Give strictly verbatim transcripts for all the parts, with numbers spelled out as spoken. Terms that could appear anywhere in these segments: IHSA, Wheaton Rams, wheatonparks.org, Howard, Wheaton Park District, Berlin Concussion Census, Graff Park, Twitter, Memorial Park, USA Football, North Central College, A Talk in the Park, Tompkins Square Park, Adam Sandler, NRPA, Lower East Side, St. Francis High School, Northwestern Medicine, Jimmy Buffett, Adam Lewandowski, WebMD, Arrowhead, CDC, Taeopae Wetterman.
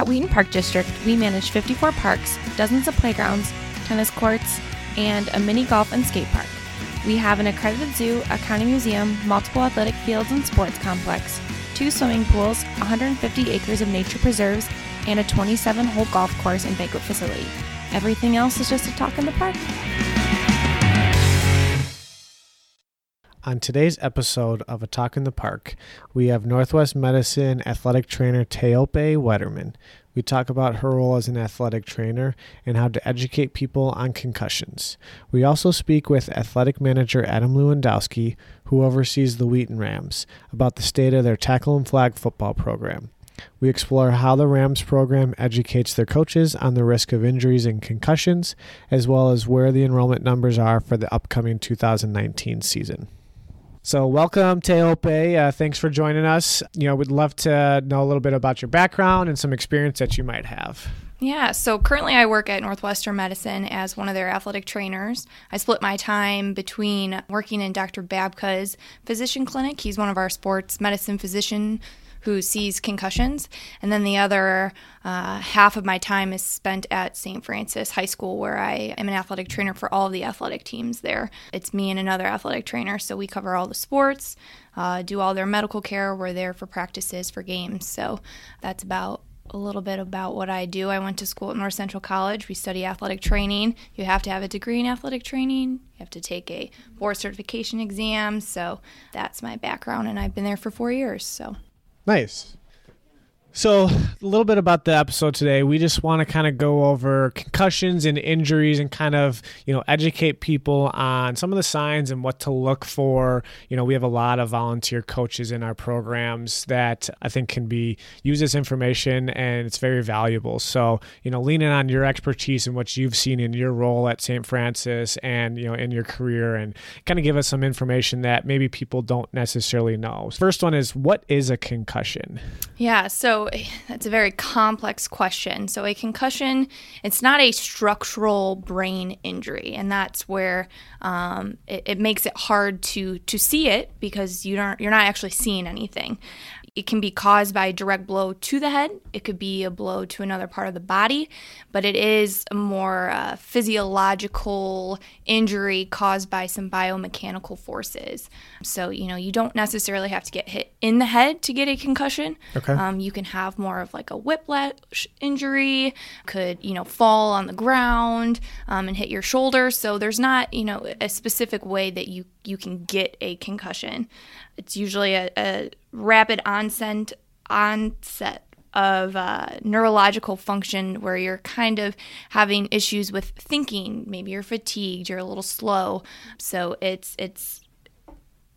At Wheaton Park District, we manage fifty-four parks, dozens of playgrounds, tennis courts, and a mini golf and skate park. We have an accredited zoo, a county museum, multiple athletic fields and sports complex, two swimming pools, one hundred fifty acres of nature preserves, and a twenty-seven hole golf course and banquet facility. Everything else is just a talk in the park. On today's episode of A Talk in the Park, we have Northwest Medicine athletic trainer Taeopae Wetterman. We talk about her role as an athletic trainer and how to educate people on concussions. We also speak with athletic manager Adam Lewandowski, who oversees the Wheaton Rams, about the state of their tackle and flag football program. We explore how the Rams program educates their coaches on the risk of injuries and concussions, as well as where the enrollment numbers are for the upcoming two thousand nineteen season. So welcome, Taeopae. Uh, thanks for joining us. You know, we'd love to know a little bit about your background and some experience that you might have. Yeah, so currently I work at Northwestern Medicine as one of their athletic trainers. I split my time between working in Doctor Babka's physician clinic. He's one of our sports medicine physician who sees concussions, and then the other uh, half of my time is spent at Saint Francis High School, where I am an athletic trainer for all of the athletic teams there. It's me and another athletic trainer, so we cover all the sports, uh, do all their medical care. We're there for practices, for games, so that's about a little bit about what I do. I went to school at North Central College. We study athletic training. You have to have a degree in athletic training. You have to take a board certification exam, so that's my background, and I've been there for four years, so... Nice. So a little bit about the episode today. We just want to kind of go over concussions and injuries and kind of, you know, educate people on some of the signs and what to look for. You know, we have a lot of volunteer coaches in our programs that I think can be use this information, and it's very valuable. So, you know, leaning on your expertise and what you've seen in your role at Saint Francis and, you know, in your career, and kind of give us some information that maybe people don't necessarily know. First one is, what is a concussion? Yeah, so So that's a very complex question. So a concussion, it's not a structural brain injury, and that's where um, it, it makes it hard to to see it, because you don't you're not actually seeing anything. It can be caused by a direct blow to the head. It could be a blow to another part of the body, but it is a more uh, physiological injury caused by some biomechanical forces. So, you know, you don't necessarily have to get hit in the head to get a concussion. Okay. Um, you can have more of like a whiplash injury, could, you know, fall on the ground um, and hit your shoulder. So there's not, you know, a specific way that you, you can get a concussion. It's usually a, a rapid onset onset of uh, neurological function, where you're kind of having issues with thinking. Maybe you're fatigued, you're a little slow. So it's it's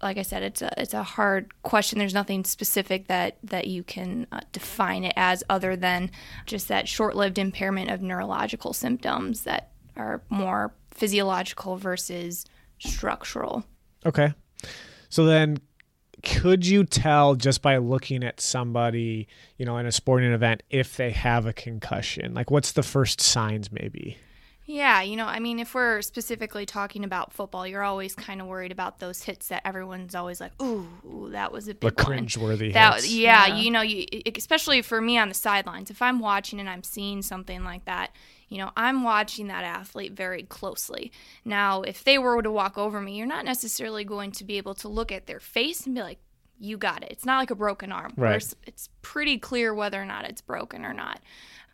like I said, it's a it's a hard question. There's nothing specific that that you can uh, define it as, other than just that short-lived impairment of neurological symptoms that are more physiological versus structural. Okay, so then, could you tell just by looking at somebody, you know, in a sporting event, if they have a concussion? Like, what's the first signs maybe? Yeah, you know, I mean, if we're specifically talking about football, you're always kind of worried about those hits that everyone's always like, ooh, that was a big one. The cringeworthy hits. Yeah, yeah, you know, you, especially for me on the sidelines, if I'm watching and I'm seeing something like that, you know, I'm watching that athlete very closely. Now, if they were to walk over me, you're not necessarily going to be able to look at their face and be like, you got it. It's not like a broken arm. Right. It's, it's pretty clear whether or not it's broken or not.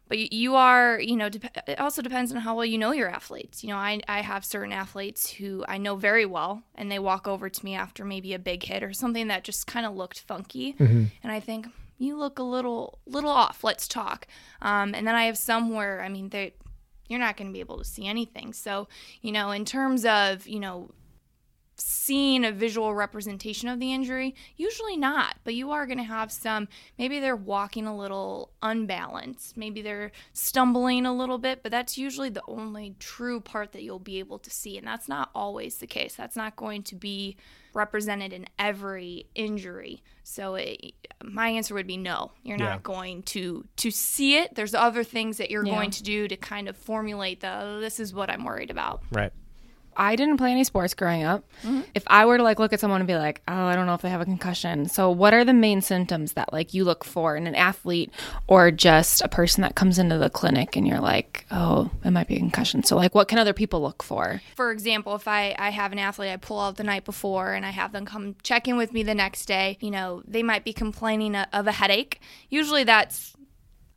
But you are, you know, dep- it also depends on how well you know your athletes. You know, I, I have certain athletes who I know very well, and they walk over to me after maybe a big hit or something that just kind of looked funky. Mm-hmm. And I think, you look a little little off. Let's talk. Um, and then I have some where, I mean, they, you're not going to be able to see anything. So, you know, in terms of, you know, seeing a visual representation of the injury, usually not, but you are going to have some, maybe they're walking a little unbalanced, maybe they're stumbling a little bit, but that's usually the only true part that you'll be able to see, and that's not always the case. That's not going to be represented in every injury. So it, my answer would be no, you're yeah. not going to to see it. There's other things that you're yeah. going to do to kind of formulate the, this is what I'm worried about. Right. I didn't play any sports growing up. Mm-hmm. If I were to like look at someone and be like, oh, I don't know if they have a concussion. So what are the main symptoms that like you look for in an athlete or just a person that comes into the clinic and you're like, oh, it might be a concussion. So like what can other people look for? For example, if I, I have an athlete I pull out the night before and I have them come check in with me the next day, you know, they might be complaining of a headache. Usually that's,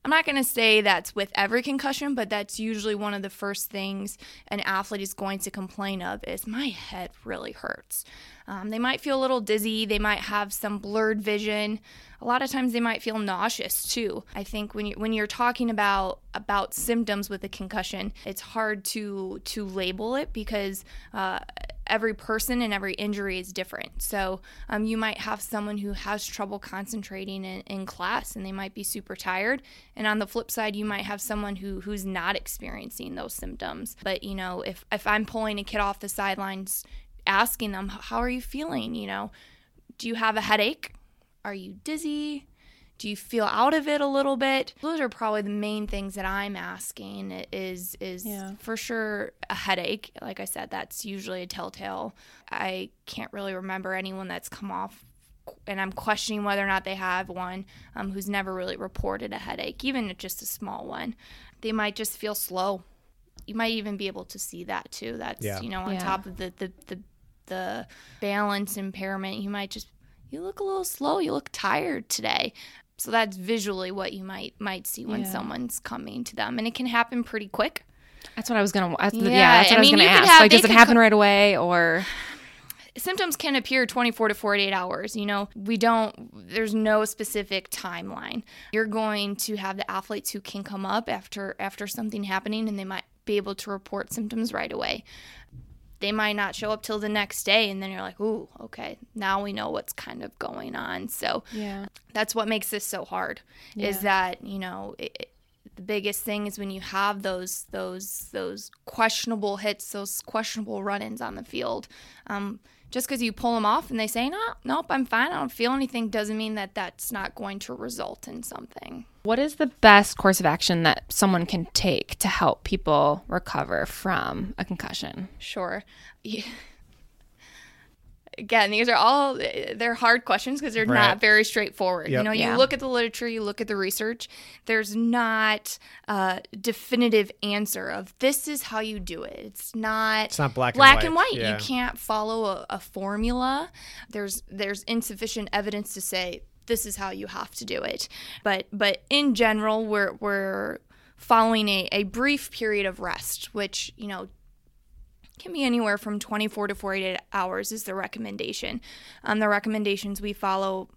I'm not going to say that's with every concussion, but that's usually one of the first things an athlete is going to complain of is my head really hurts. Um, they might feel a little dizzy. They might have some blurred vision. A lot of times they might feel nauseous too. I think when you when you're talking about about symptoms with a concussion, it's hard to to label it because uh, every person and every injury is different. So um, you might have someone who has trouble concentrating in, in class and they might be super tired. And on the flip side, you might have someone who who's not experiencing those symptoms. But you know, if if I'm pulling a kid off the sidelines, asking them, how are you feeling? You know, do you have a headache? Are you dizzy? Do you feel out of it a little bit? Those are probably the main things that I'm asking is, is yeah. for sure a headache. Like I said, that's usually a telltale. I can't really remember anyone that's come off and I'm questioning whether or not they have one um, who's never really reported a headache, even just a small one. They might just feel slow. You might even be able to see that too. That's, yeah. you know, on yeah. top of the, the, the, the balance impairment, you might just, you look a little slow, you look tired today. So that's visually what you might might see when yeah. someone's coming to them. And it can happen pretty quick. That's what I was going to ask. Yeah, yeah that's what I, I mean, was going to ask. Have, like, does it happen co- right away or? Symptoms can appear twenty-four to forty-eight hours. You know, we don't, there's no specific timeline. You're going to have the athletes who can come up after after something happening and they might be able to report symptoms right away. They might not show up till the next day, and then you're like, ooh, okay, now we know what's kind of going on. So yeah. that's what makes this so hard yeah. is that, you know, it, it, the biggest thing is when you have those those those questionable hits, those questionable run-ins on the field, um, just because you pull them off and they say, no, nope, I'm fine, I don't feel anything, doesn't mean that that's not going to result in something. What is the best course of action that someone can take to help people recover from a concussion? Sure. Yeah. Again, these are all, they're hard questions because they're right. not very straightforward. Yep. You know, you yeah. look at the literature, you look at the research, there's not a definitive answer of this is how you do it. It's not, it's not black, black and white. And white. Yeah. You can't follow a, a formula. There's there's insufficient evidence to say this is how you have to do it. But but in general, we're, we're following a, a brief period of rest, which, you know, can be anywhere from twenty-four to forty-eight hours is the recommendation. Um, the recommendations we follow,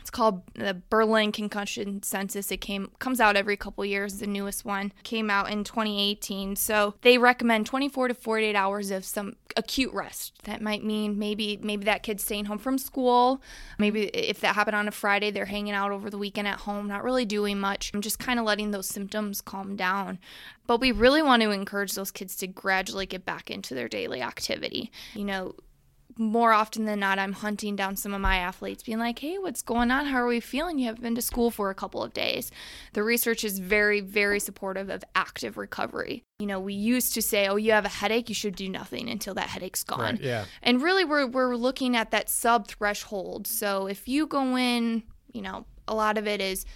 it's called the Berlin Concussion Census. It came comes out every couple years. The newest one came out in twenty eighteen. So they recommend twenty-four to forty-eight hours of some acute rest. That might mean maybe maybe that kid's staying home from school. Maybe if that happened on a Friday, they're hanging out over the weekend at home, not really doing much. I'm just kind of letting those symptoms calm down. But we really want to encourage those kids to gradually get back into their daily activity. You know, more often than not, I'm hunting down some of my athletes being like, hey, what's going on? How are we feeling? You haven't been to school for a couple of days. The research is very, very supportive of active recovery. You know, we used to say, oh, you have a headache, you should do nothing until that headache's gone. Right, yeah. And really, we're, we're looking at that sub-threshold. So if you go in, you know, a lot of it is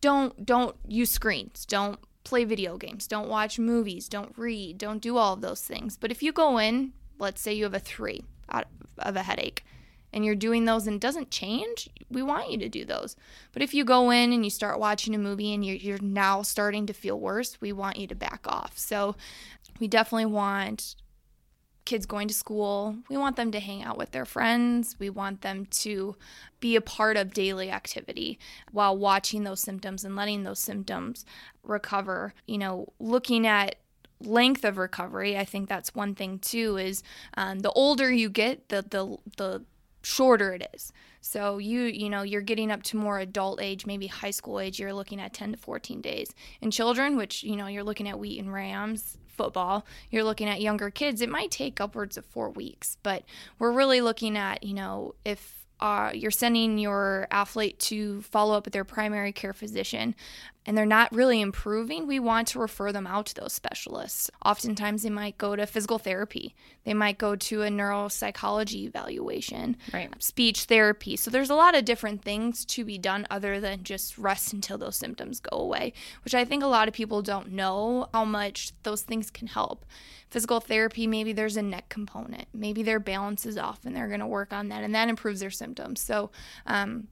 don't don't use screens, don't play video games, don't watch movies, don't read, don't do all of those things. But if you go in, let's say you have a three out of a headache and you're doing those and it doesn't change, we want you to do those. But if you go in and you start watching a movie and you're, you're now starting to feel worse, we want you to back off. So we definitely want kids going to school. We want them to hang out with their friends. We want them to be a part of daily activity while watching those symptoms and letting those symptoms recover. You know, looking at length of recovery, I think that's one thing too, is um, the older you get, the the the shorter it is. So you you know, you're getting up to more adult age, maybe high school age, you're looking at ten to fourteen days. In children, which, you know, you're looking at Wheaton Rams football, you're looking at younger kids, it might take upwards of four weeks. But we're really looking at, you know, if Uh, you're sending your athlete to follow up with their primary care physician and they're not really improving, we want to refer them out to those specialists. Oftentimes they might go to physical therapy. They might go to a neuropsychology evaluation, right. speech therapy. So there's a lot of different things to be done other than just rest until those symptoms go away, which I think a lot of people don't know how much those things can help. Physical therapy, maybe there's a neck component. Maybe their balance is off and they're going to work on that, and that improves their symptoms. So, um,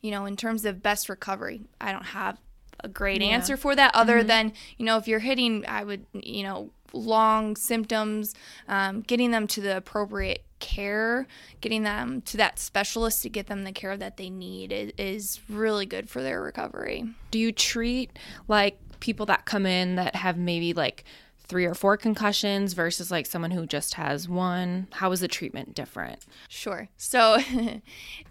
you know, in terms of best recovery, I don't have a great yeah. answer for that other mm-hmm. than, you know, if you're hitting, I would, you know, long symptoms, um, getting them to the appropriate care, getting them to that specialist to get them the care that they need is, is really good for their recovery. Do you treat, like, people that come in that have maybe, like, three or four concussions versus like someone who just has one? How is the treatment different? Sure. So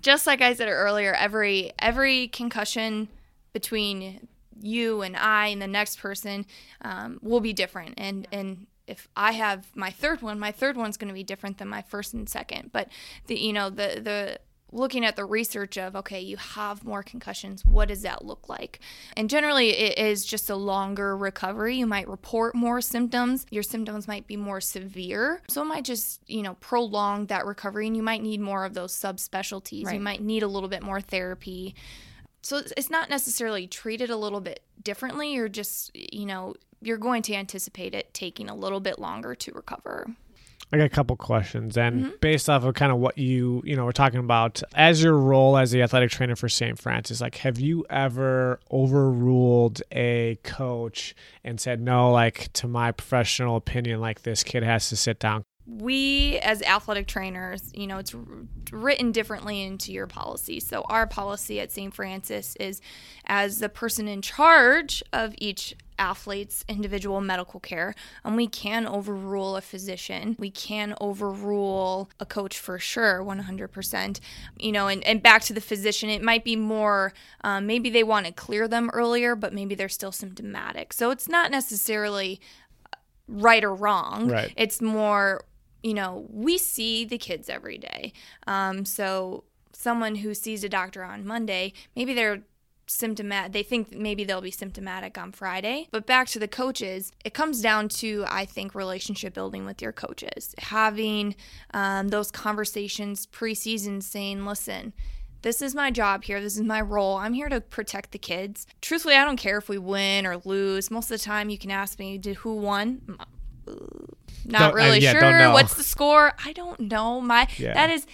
just like I said earlier, every every concussion between you and I and the next person um, will be different. And, and if I have my third one, my third one's going to be different than my first and second. But, the you know, the the looking at the research of, okay, you have more concussions, what does that look like? And generally it is just a longer recovery. You might report more symptoms. Your symptoms might be more severe. So it might just, you know, prolong that recovery, and you might need more of those subspecialties. Right. You might need a little bit more therapy. So it's not necessarily treated a little bit differently. You're just, you know, you're going to anticipate it taking a little bit longer to recover. I got a couple questions, and mm-hmm. based off of kind of what you, you know, were talking about, as your role as the athletic trainer for Saint Francis, like, have you ever overruled a coach and said, no, like, to my professional opinion, like, this kid has to sit down? We as athletic trainers, you know, it's written differently into your policy. So our policy at Saint Francis is, as the person in charge of each athlete's individual medical care, and we can overrule a physician, we can overrule a coach for sure, one hundred percent, you know, and, and back to the physician, it might be more, um, maybe they want to clear them earlier, but maybe they're still symptomatic. So it's not necessarily right or wrong. Right. It's more, you know, we see the kids every day. Um, so someone who sees a doctor on Monday, maybe they're symptomatic, they think maybe they'll be symptomatic on Friday. But back to the coaches, it comes down to, I think, relationship building with your coaches, having um, those conversations preseason, saying, listen, this is my job here, this is my role, I'm here to protect the kids. Truthfully, I don't care if we win or lose. Most of the time you can ask me, did who won? Not don't, really uh, yeah, sure. What's the score? I don't know. My yeah. That is,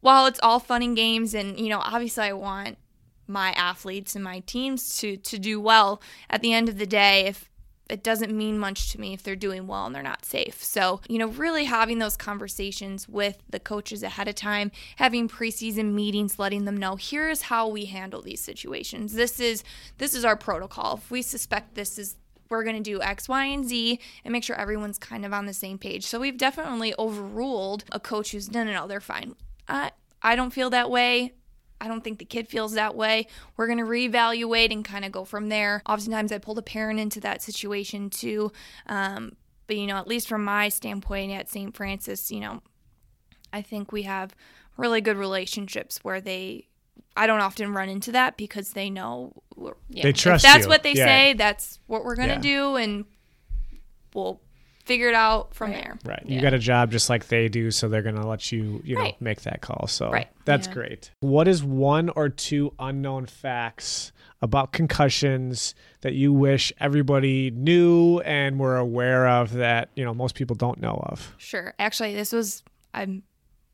while it's all fun and games, and, you know, obviously I want my athletes and my teams to to do well, at the end of the day, if it doesn't mean much to me if they're doing well and they're not safe. So, you know, really having those conversations with the coaches ahead of time, having preseason meetings, letting them know, here is how we handle these situations. This is this is our protocol. If we suspect this is, we're going to do X, Y, and Z, and make sure everyone's kind of on the same page. So we've definitely overruled a coach who's, no, no, no, they're fine. I, I don't feel that way. I don't think the kid feels that way. We're going to reevaluate and kind of go from there. Oftentimes I pulled a parent into that situation too. Um, but, you know, at least from my standpoint at Saint Francis, you know, I think we have really good relationships where they, I don't often run into that because they know. Yeah, they trust you. If that's what they yeah. say, that's what we're going to yeah. do, and we'll figure it out from right. there. Right. You yeah. got a job just like they do, so they're going to let you, you right. know, make that call. So right. that's yeah. great. What is one or two unknown facts about concussions that you wish everybody knew and were aware of that, you know, most people don't know of? Sure. Actually, this was I'm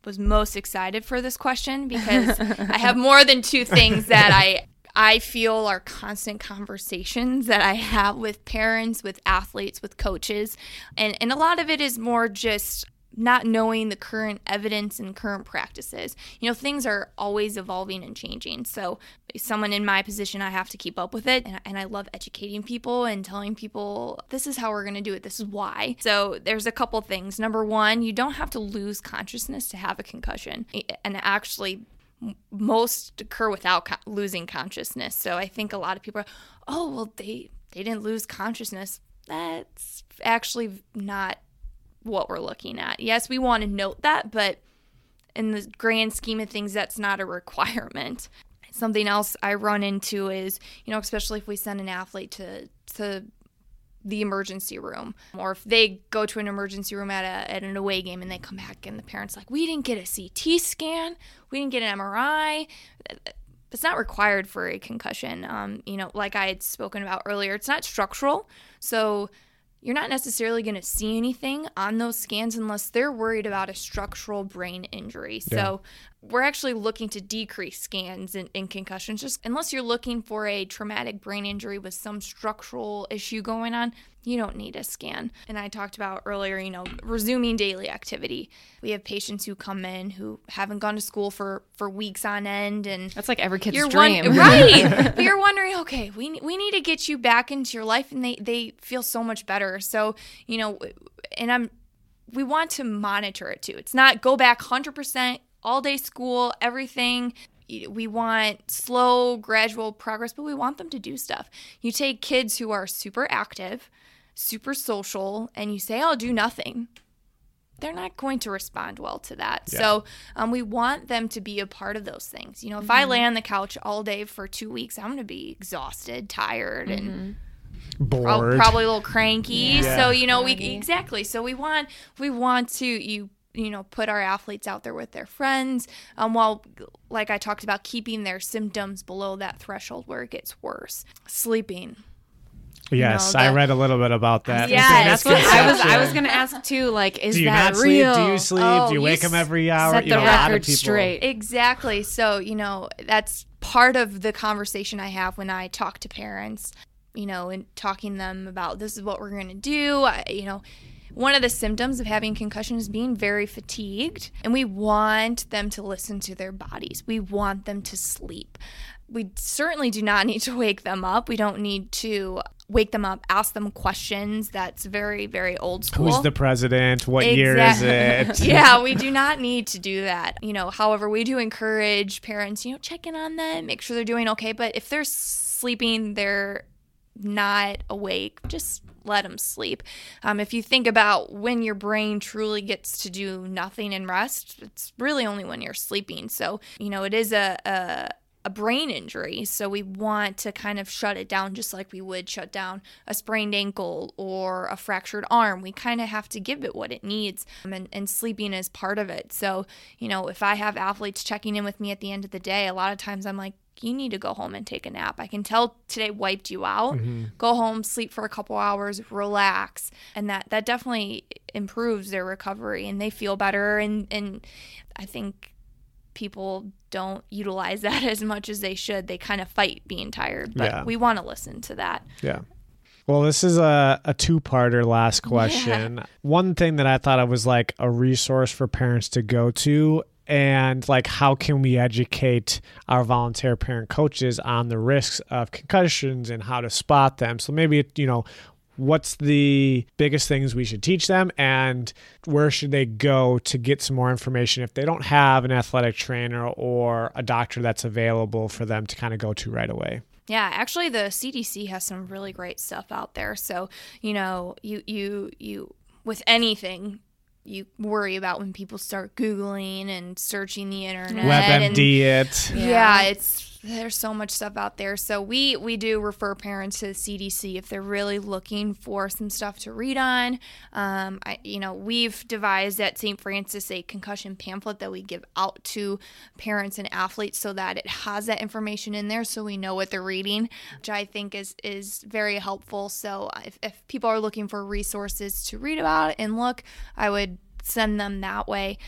was most excited for this question because I have more than two things that I I feel are constant conversations that I have with parents, with athletes, with coaches. And, and a lot of it is more just not knowing the current evidence and current practices. You know, things are always evolving and changing. So someone in my position, I have to keep up with it. And, and I love educating people and telling people, this is how we're going to do it. This is why. So there's a couple things. Number one, you don't have to lose consciousness to have a concussion. And actually, most occur without co- losing consciousness. So I think a lot of people are, oh, well, they, they didn't lose consciousness. That's actually not what we're looking at. Yes, we want to note that, but in the grand scheme of things, that's not a requirement. Something else I run into is, you know, especially if we send an athlete to to the emergency room, or if they go to an emergency room at a at an away game and they come back and the parent's like, we didn't get a C T scan, we didn't get an M R I. It's not required for a concussion. Um, you know, like I had spoken about earlier, it's not structural. So you're not necessarily going to see anything on those scans unless they're worried about a structural brain injury. Yeah. So we're actually looking to decrease scans in, in concussions. Just unless you're looking for a traumatic brain injury with some structural issue going on, you don't need a scan. And I talked about earlier, you know, resuming daily activity. We have patients who come in who haven't gone to school for, for weeks on end. And that's like every kid's you're dream. One, right. But you're wondering, okay, we we need to get you back into your life. And they, they feel so much better. So, you know, and I'm we want to monitor it too. It's not go back one hundred percent. All day school, everything. We want slow, gradual progress, but we want them to do stuff. You take kids who are super active, super social, and you say, oh, do nothing. They're not going to respond well to that. Yeah. So um, we want them to be a part of those things. You know, if mm-hmm. I lay on the couch all day for two weeks, I'm going to be exhausted, tired, mm-hmm. and bored. Probably a little cranky. Yeah. So, you know, we exactly. So we want we want to – you. you know, put our athletes out there with their friends um, while, like I talked about, keeping their symptoms below that threshold where it gets worse. Sleeping. Yes, you know, the, I read a little bit about that. Yeah, that's what I was I was going to ask too, like, is that real? Do you not sleep? Do you sleep? Oh, do you wake you up every hour? Set you the know, record a lot of people... straight. Exactly. So, you know, that's part of the conversation I have when I talk to parents, you know, and talking to them about this is what we're going to do, I, you know, one of the symptoms of having concussion is being very fatigued, and we want them to listen to their bodies. We want them to sleep. We certainly do not need to wake them up. We don't need to wake them up, ask them questions. That's very, very old school. Who's the president? What exactly. year is it? Yeah, we do not need to do that. You know, however, we do encourage parents, you know, check in on them, make sure they're doing okay. But if they're sleeping, they're not awake, just let them sleep. Um, if you think about when your brain truly gets to do nothing and rest, it's really only when you're sleeping. So, you know, it is a, a, a brain injury. So we want to kind of shut it down just like we would shut down a sprained ankle or a fractured arm. We kind of have to give it what it needs, um, and, and sleeping is part of it. So, you know, if I have athletes checking in with me at the end of the day, a lot of times I'm like, you need to go home and take a nap. I can tell today wiped you out. Mm-hmm. Go home, sleep for a couple hours, relax. And that, that definitely improves their recovery and they feel better. And, and I think people don't utilize that as much as they should. They kind of fight being tired, but yeah. we want to listen to that. Yeah. Well, this is a, a two-parter last question. Yeah. One thing that I thought of was like a resource for parents to go to, and like how can we educate our volunteer parent coaches on the risks of concussions and how to spot them. So maybe, you know, what's the biggest things we should teach them and where should they go to get some more information if they don't have an athletic trainer or a doctor that's available for them to kind of go to right away? Yeah, actually the C D C has some really great stuff out there. So, you know, you you you with anything you worry about when people start Googling and searching the internet. WebMD it. Yeah, it's there's so much stuff out there. So we, we do refer parents to the C D C if they're really looking for some stuff to read on. Um, I, you know, we've devised at Saint Francis a concussion pamphlet that we give out to parents and athletes so that it has that information in there so we know what they're reading, which I think is, is very helpful. So if, if people are looking for resources to read about and look, I would send them that way.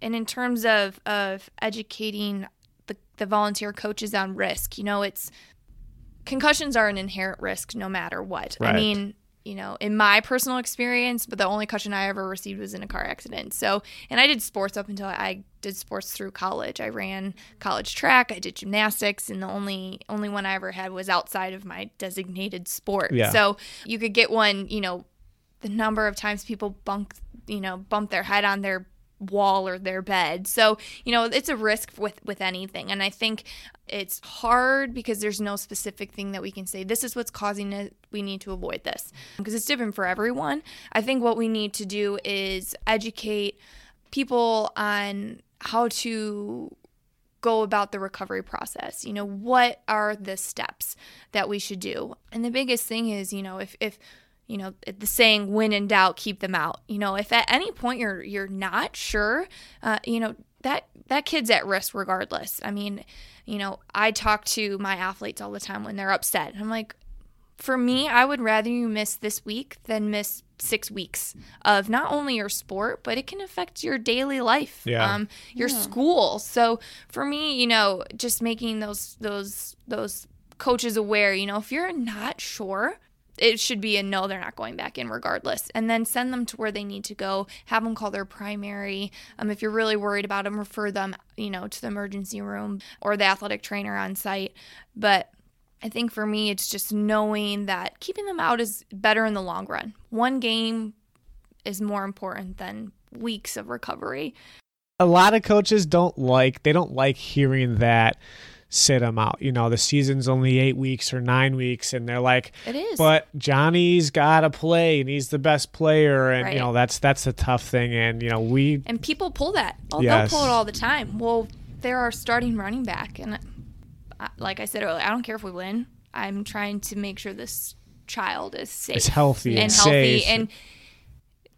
And in terms of, of educating The, the volunteer coaches on risk, you know, it's concussions are an inherent risk no matter what. Right. I mean, you know, in my personal experience, but the only concussion I ever received was in a car accident. So, and I did sports up until I did sports through college. I ran college track, I did gymnastics, and the only only one I ever had was outside of my designated sport. Yeah. So you could get one, you know, the number of times people bunk, you know, bump their head on their wall or their bed. So, you know, it's a risk with, with anything. And I think it's hard because there's no specific thing that we can say, this is what's causing it. We need to avoid this because it's different for everyone. I think what we need to do is educate people on how to go about the recovery process. You know, what are the steps that we should do? And the biggest thing is, you know, if, if you know, the saying, when in doubt, keep them out. You know, if at any point you're you're not sure, uh, you know, that that kid's at risk regardless. I mean, you know, I talk to my athletes all the time when they're upset. I'm like, for me, I would rather you miss this week than miss six weeks of not only your sport, but it can affect your daily life, yeah. um, your yeah. school. So for me, you know, just making those those those coaches aware, you know, if you're not sure, it should be a no, they're not going back in regardless. And then send them to where they need to go, have them call their primary. Um, if you're really worried about them, refer them, you know, to the emergency room or the athletic trainer on site. But I think for me, it's just knowing that keeping them out is better in the long run. One game is more important than weeks of recovery. A lot of coaches don't like, they don't like hearing that. Sit them out. You know, the season's only eight weeks or nine weeks, and they're like, "It is." But Johnny's got to play, and he's the best player, and right. you know that's that's a tough thing. And you know we and people pull that. Oh, yes. They'll pull it all the time. Well, they're our starting running back, and I, like I said earlier, I don't care if we win. I'm trying to make sure this child is safe, it's healthy, and, and healthy, safe. And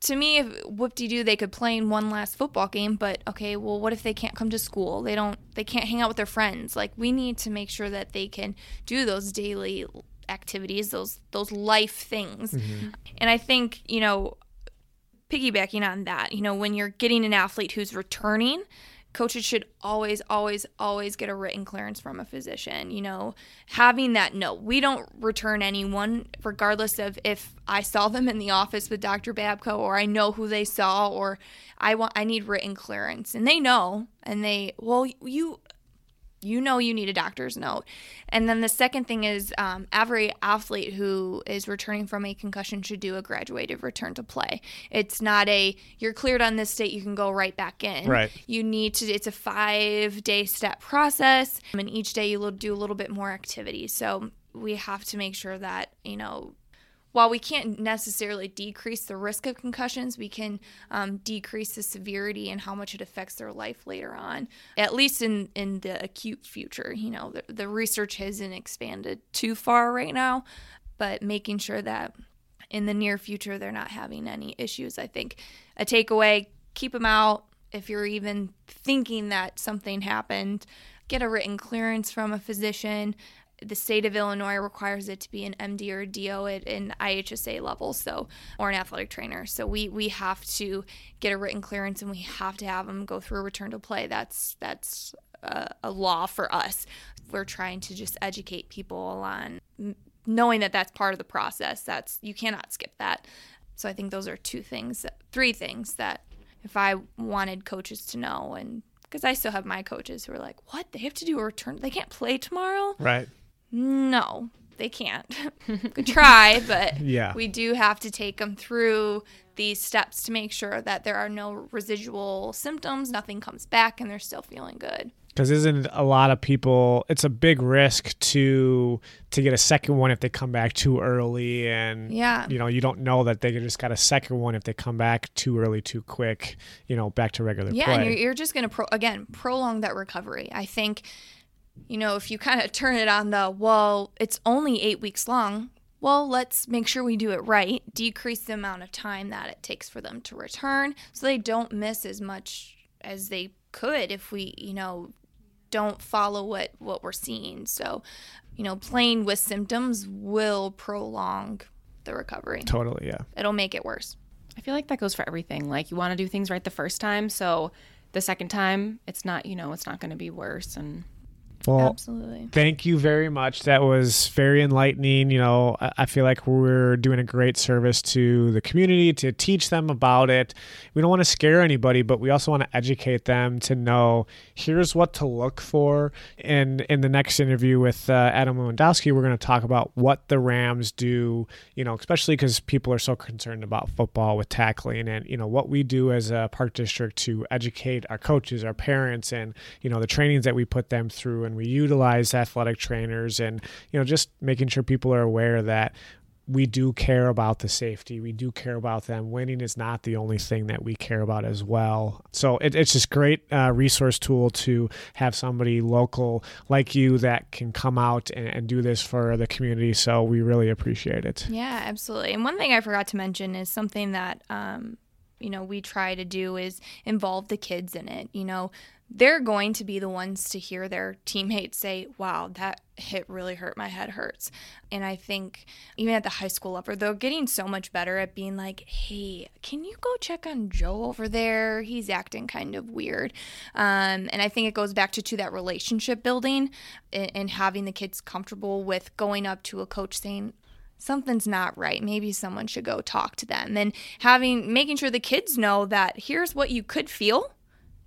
to me, if whoop-de-doo, they could play in one last football game, but okay, well, what if they can't come to school? They don't, they can't hang out with their friends. Like, we need to make sure that they can do those daily activities, those those life things. Mm-hmm. And I think, you know, piggybacking on that, you know, when you're getting an athlete who's returning, coaches should always, always, always get a written clearance from a physician. You know, having that, no, we don't return anyone regardless of if I saw them in the office with Doctor Babko or I know who they saw or I want, I need written clearance. And they know, and they, well, you, you know you need a doctor's note. And then the second thing is um, every athlete who is returning from a concussion should do a graduated return to play. It's not a, you're cleared on this date, you can go right back in. Right. You need to, it's a five-day step process, and each day you'll do a little bit more activity. So we have to make sure that, you know, while we can't necessarily decrease the risk of concussions, we can um, decrease the severity and how much it affects their life later on, at least in, in the acute future. You know, the, the research hasn't expanded too far right now, but making sure that in the near future they're not having any issues, I think. A takeaway, keep them out. If you're even thinking that something happened, get a written clearance from a physician. The state of Illinois requires it to be an M D or D O at an I H S A level, so or an athletic trainer. So we, we have to get a written clearance, and we have to have them go through a return to play. That's that's a, a law for us. We're trying to just educate people on knowing that that's part of the process. That's you cannot skip that. So I think those are two things, three things that if I wanted coaches to know, and because I still have my coaches who are like, what? They have to do a return? They can't play tomorrow? Right. No, they can't. Could try, but yeah. We do have to take them through these steps to make sure that there are no residual symptoms, nothing comes back, and they're still feeling good. Because isn't a lot of people, it's a big risk to to get a second one if they come back too early. And, yeah. you know, you don't know that they just got a second one if they come back too early, too quick, you know, back to regular yeah, play. Yeah, and you're, you're just going to, pro- again, prolong that recovery. I think... You know, if you kind of turn it on the, well, it's only eight weeks long, well, let's make sure we do it right, decrease the amount of time that it takes for them to return so they don't miss as much as they could if we, you know, don't follow what, what we're seeing. So, you know, playing with symptoms will prolong the recovery. Totally, yeah. It'll make it worse. I feel like that goes for everything. Like, you want to do things right the first time, so the second time, it's not, you know, it's not going to be worse and... Well, absolutely. Thank you very much. That was very enlightening. You know, I feel like we're doing a great service to the community to teach them about it. We don't want to scare anybody, but we also want to educate them to know here's what to look for. And in the next interview with uh, Adam Lewandowski, we're going to talk about what the Rams do, you know, especially because people are so concerned about football with tackling and, you know, what we do as a park district to educate our coaches, our parents, and, you know, the trainings that we put them through. And we utilize athletic trainers and, you know, just making sure people are aware that we do care about the safety. We do care about them. Winning is not the only thing that we care about as well. So it, it's just great uh, resource tool to have somebody local like you that can come out and, and do this for the community. So we really appreciate it. Yeah, absolutely. And one thing I forgot to mention is something that, um, you know, we try to do is involve the kids in it. You know, they're going to be the ones to hear their teammates say, wow, that hit really hurt, my head hurts. And I think even at the high school level, they're getting so much better at being like, hey, can you go check on Joe over there? He's acting kind of weird. Um, and I think it goes back to, to that relationship building and, and having the kids comfortable with going up to a coach saying, something's not right. Maybe someone should go talk to them. And having making sure the kids know that here's what you could feel.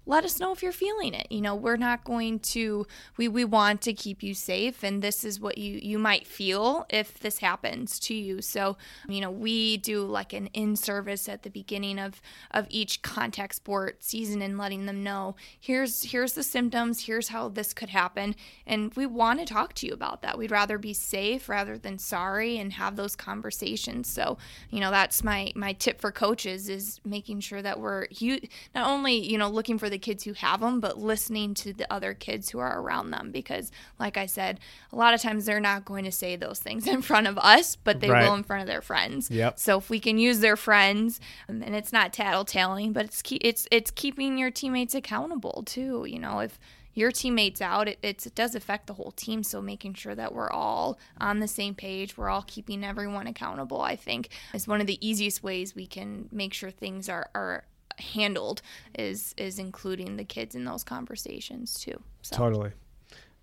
Let us know if you're feeling it. You know, we're not going to, we, we want to keep you safe, and this is what you, you might feel if this happens to you. So, you know, we do like an in-service at the beginning of, of each contact sport season and letting them know, here's here's the symptoms, here's how this could happen, and we want to talk to you about that. We'd rather be safe rather than sorry and have those conversations. So, you know, that's my, my tip for coaches is making sure that we're you not only, you know, looking for the kids who have them, but listening to the other kids who are around them, because like I said, a lot of times they're not going to say those things in front of us, but they right. will in front of their friends. Yep. So if we can use their friends, and it's not tattletaling, but it's keep, it's it's keeping your teammates accountable too. You know, if your teammates out, it, it's, it does affect the whole team. So making sure that we're all on the same page, we're all keeping everyone accountable, I think is one of the easiest ways we can make sure things are are handled is is including the kids in those conversations too. So. Totally.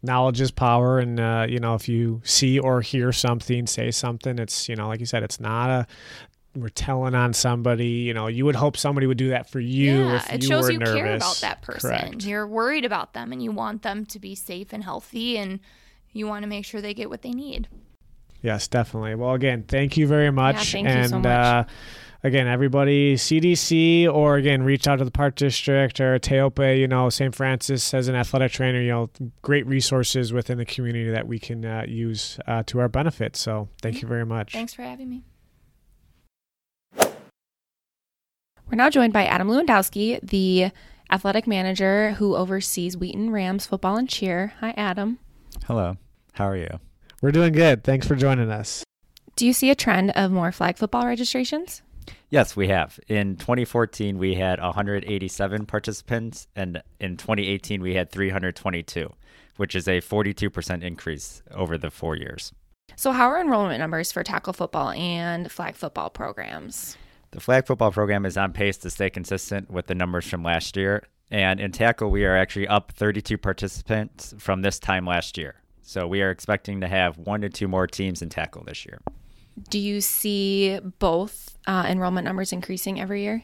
Knowledge is power, and uh, you know, if you see or hear something, say something. It's, you know, like you said, it's not a we're telling on somebody. You know, you would hope somebody would do that for you. Yeah, if it you shows were you nervous. Care about that person. Correct. You're worried about them, and you want them to be safe and healthy, and you want to make sure they get what they need. Yes, definitely. Well, again, thank you very much. Yeah, thank and, you so much. Uh, Again, everybody, C D C, or again, reach out to the Park District or Taeopae, you know, Saint Francis as an athletic trainer, you know, great resources within the community that we can uh, use uh, to our benefit. So thank you very much. Thanks for having me. We're now joined by Adam Lewandowski, the athletic manager who oversees Wheaton Rams football and cheer. Hi, Adam. Hello. How are you? We're doing good. Thanks for joining us. Do you see a trend of more flag football registrations? Yes, we have. In twenty fourteen, we had one hundred eighty-seven participants, and in twenty eighteen, we had three hundred twenty-two, which is a forty-two percent increase over the four years. So how are enrollment numbers for tackle football and flag football programs? The flag football program is on pace to stay consistent with the numbers from last year, and in tackle, we are actually up thirty-two participants from this time last year. So we are expecting to have one to two more teams in tackle this year. Do you see both uh, enrollment numbers increasing every year?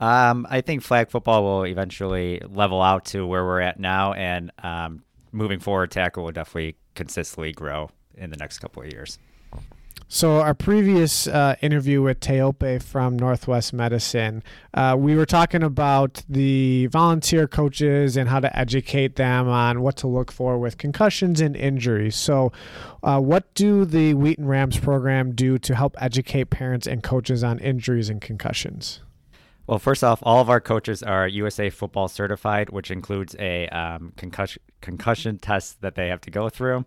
Um, I think flag football will eventually level out to where we're at now, and um, moving forward, tackle will definitely consistently grow in the next couple of years. So our previous uh, interview with Taeopae from Northwest Medicine, uh, we were talking about the volunteer coaches and how to educate them on what to look for with concussions and injuries. So uh, what do the Wheaton Rams program do to help educate parents and coaches on injuries and concussions? Well, first off, all of our coaches are U S A Football certified, which includes a um, concussion, concussion test that they have to go through.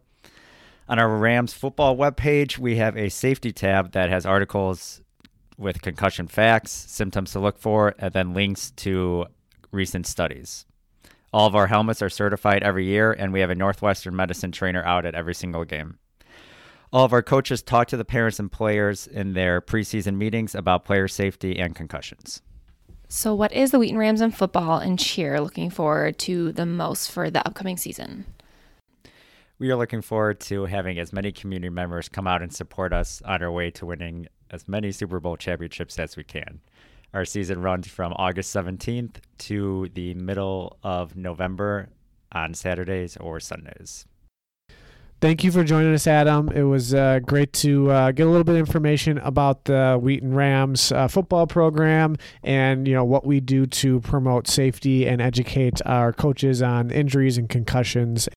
On our Rams football webpage, we have a safety tab that has articles with concussion facts, symptoms to look for, and then links to recent studies. All of our helmets are certified every year, and we have a Northwestern Medicine trainer out at every single game. All of our coaches talk to the parents and players in their preseason meetings about player safety and concussions. So what is the Wheaton Rams in football and cheer looking forward to the most for the upcoming season? We are looking forward to having as many community members come out and support us on our way to winning as many Super Bowl championships as we can. Our season runs from August seventeenth to the middle of November on Saturdays or Sundays. Thank you for joining us, Adam. It was uh, great to uh, get a little bit of information about the Wheaton Rams uh, football program and, you know, what we do to promote safety and educate our coaches on injuries and concussions.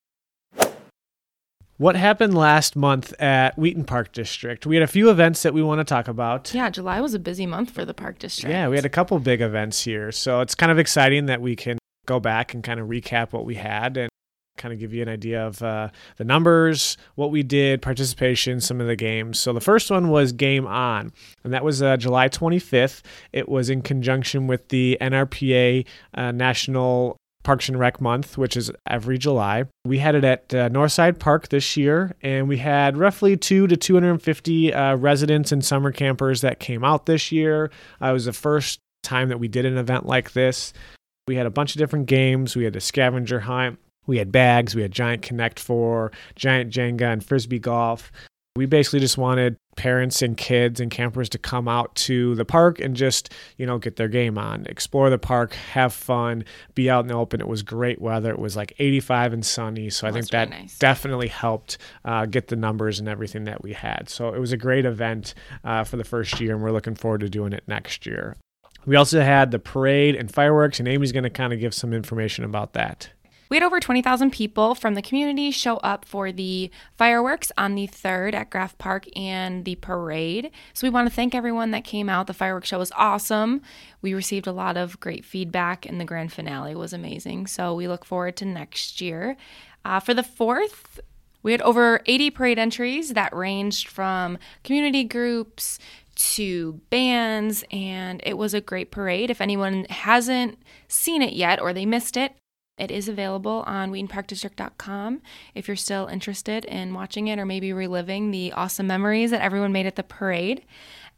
What happened last month at Wheaton Park District? We had a few events that we want to talk about. Yeah, July was a busy month for the Park District. Yeah, we had a couple big events here. So it's kind of exciting that we can go back and kind of recap what we had and kind of give you an idea of uh, the numbers, what we did, participation, some of the games. So the first one was Game On, and that was uh, July twenty-fifth. It was in conjunction with the N R P A uh, National Parks and Rec Month, which is every July. We had it at uh, Northside Park this year, and we had roughly two to two hundred fifty uh, residents and summer campers that came out this year. Uh, it was the first time that we did an event like this. We had a bunch of different games. We had a scavenger hunt. We had bags. We had Giant Connect Four, Giant Jenga, and Frisbee golf. We basically just wanted parents and kids and campers to come out to the park and just, you know, get their game on, explore the park, have fun, be out in the open. It was great weather. It was like eighty-five and sunny. So I think that definitely helped uh, get the numbers and everything that we had. So it was a great event uh, for the first year, and we're looking forward to doing it next year. We also had the parade and fireworks, and Amy's going to kind of give some information about that. We had over twenty thousand people from the community show up for the fireworks on the third at Graff Park and the parade. So we want to thank everyone that came out. The fireworks show was awesome. We received a lot of great feedback, and the grand finale was amazing. So we look forward to next year. Uh, for the fourth, we had over eighty parade entries that ranged from community groups to bands, and it was a great parade. If anyone hasn't seen it yet or they missed it, it is available on wheaton park district dot com if you're still interested in watching it or maybe reliving the awesome memories that everyone made at the parade.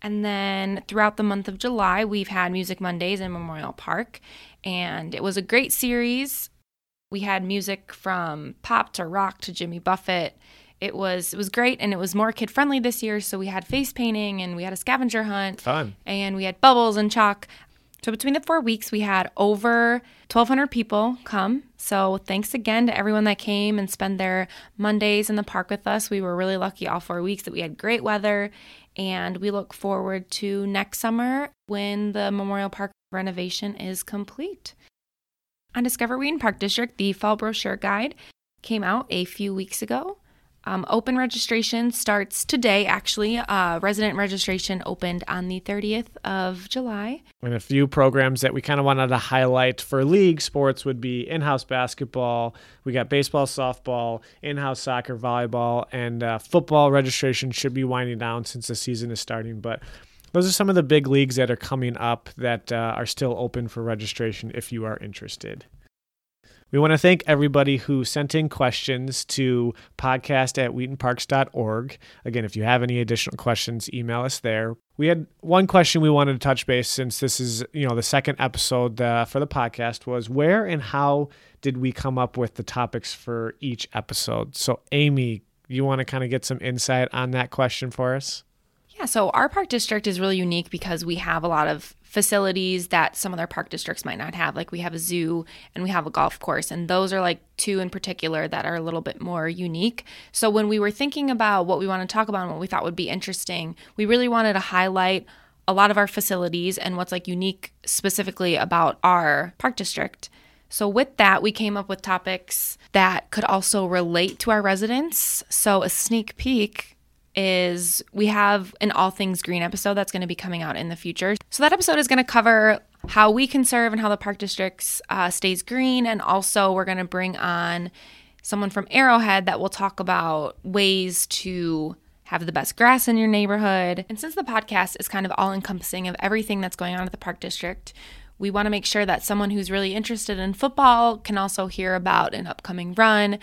And then throughout the month of July, we've had Music Mondays in Memorial Park, and it was a great series. We had music from pop to rock to Jimmy Buffett. It was it was great, and it was more kid-friendly this year, so we had face painting, and we had a scavenger hunt. Fun. And we had bubbles and chalk. So between the four weeks, we had over twelve hundred people come. So thanks again to everyone that came and spent their Mondays in the park with us. We were really lucky all four weeks that we had great weather, and we look forward to next summer when the Memorial Park renovation is complete. On Discover Wheaton Park District, the fall brochure guide came out a few weeks ago. Um, open registration starts today, actually. Uh, resident registration opened on the thirtieth of July. And a few programs that we kind of wanted to highlight for league sports would be in-house basketball. We got baseball, softball, in-house soccer, volleyball, and uh, football registration should be winding down since the season is starting. But those are some of the big leagues that are coming up that uh, are still open for registration if you are interested. We want to thank everybody who sent in questions to podcast at wheaton parks dot org. Again, if you have any additional questions, email us there. We had one question we wanted to touch base since this is, you know, the second episode uh, for the podcast was where and how did we come up with the topics for each episode? So Amy, you want to kind of get some insight on that question for us? Yeah, so our park district is really unique because we have a lot of facilities that some other park districts might not have. Like we have a zoo and we have a golf course, and those are like two in particular that are a little bit more unique. So when we were thinking about what we want to talk about and what we thought would be interesting, we really wanted to highlight a lot of our facilities and what's like unique specifically about our park district. So with that, we came up with topics that could also relate to our residents. So a sneak peek is we have an All Things Green episode that's going to be coming out in the future. So that episode is going to cover how we conserve and how the park district uh, stays green. And also we're going to bring on someone from Arrowhead that will talk about ways to have the best grass in your neighborhood. And since the podcast is kind of all-encompassing of everything that's going on at the park district, we want to make sure that someone who's really interested in football can also hear about an upcoming run.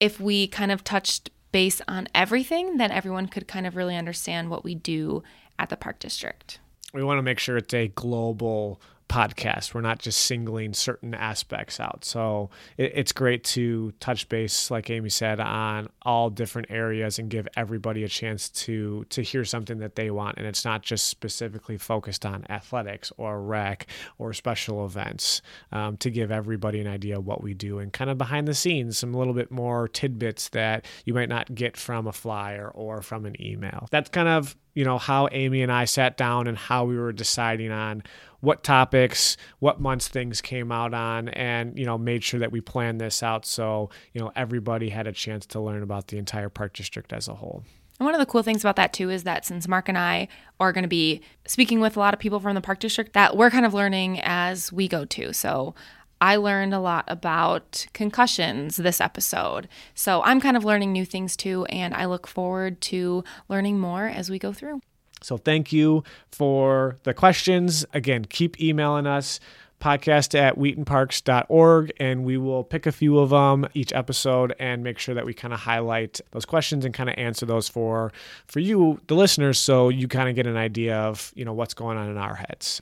If we kind of touched based on everything, then everyone could kind of really understand what we do at the park district. We want to make sure it's a global podcast. We're not just singling certain aspects out. So it's great to touch base, like Amy said, on all different areas and give everybody a chance to to hear something that they want. And it's not just specifically focused on athletics or rec or special events, um, to give everybody an idea of what we do and kind of behind the scenes, some little bit more tidbits that you might not get from a flyer or from an email. That's kind of, you know, how Amy and I sat down and how we were deciding on what topics, what months things came out on, and, you know, made sure that we planned this out so, you know, everybody had a chance to learn about the entire park district as a whole. And one of the cool things about that too is that since Mark and I are going to be speaking with a lot of people from the park district, that we're kind of learning as we go too. So I learned a lot about concussions this episode. So I'm kind of learning new things too, and I look forward to learning more as we go through. So thank you for the questions. Again, keep emailing us, podcast at wheaton parks dot org, and we will pick a few of them each episode and make sure that we kind of highlight those questions and kind of answer those for, for you, the listeners, so you kind of get an idea of, you know, what's going on in our heads.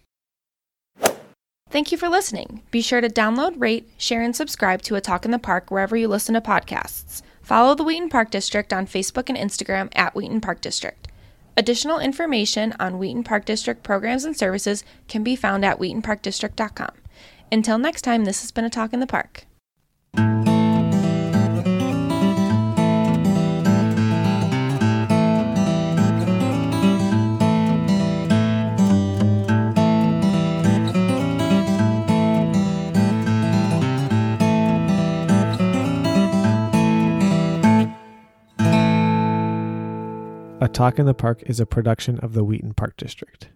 Thank you for listening. Be sure to download, rate, share, and subscribe to A Talk in the Park wherever you listen to podcasts. Follow the Wheaton Park District on Facebook and Instagram at Wheaton Park District. Additional information on Wheaton Park District programs and services can be found at wheaton park district dot com. Until next time, this has been A Talk in the Park. A Talk in the Park is a production of the Wheaton Park District.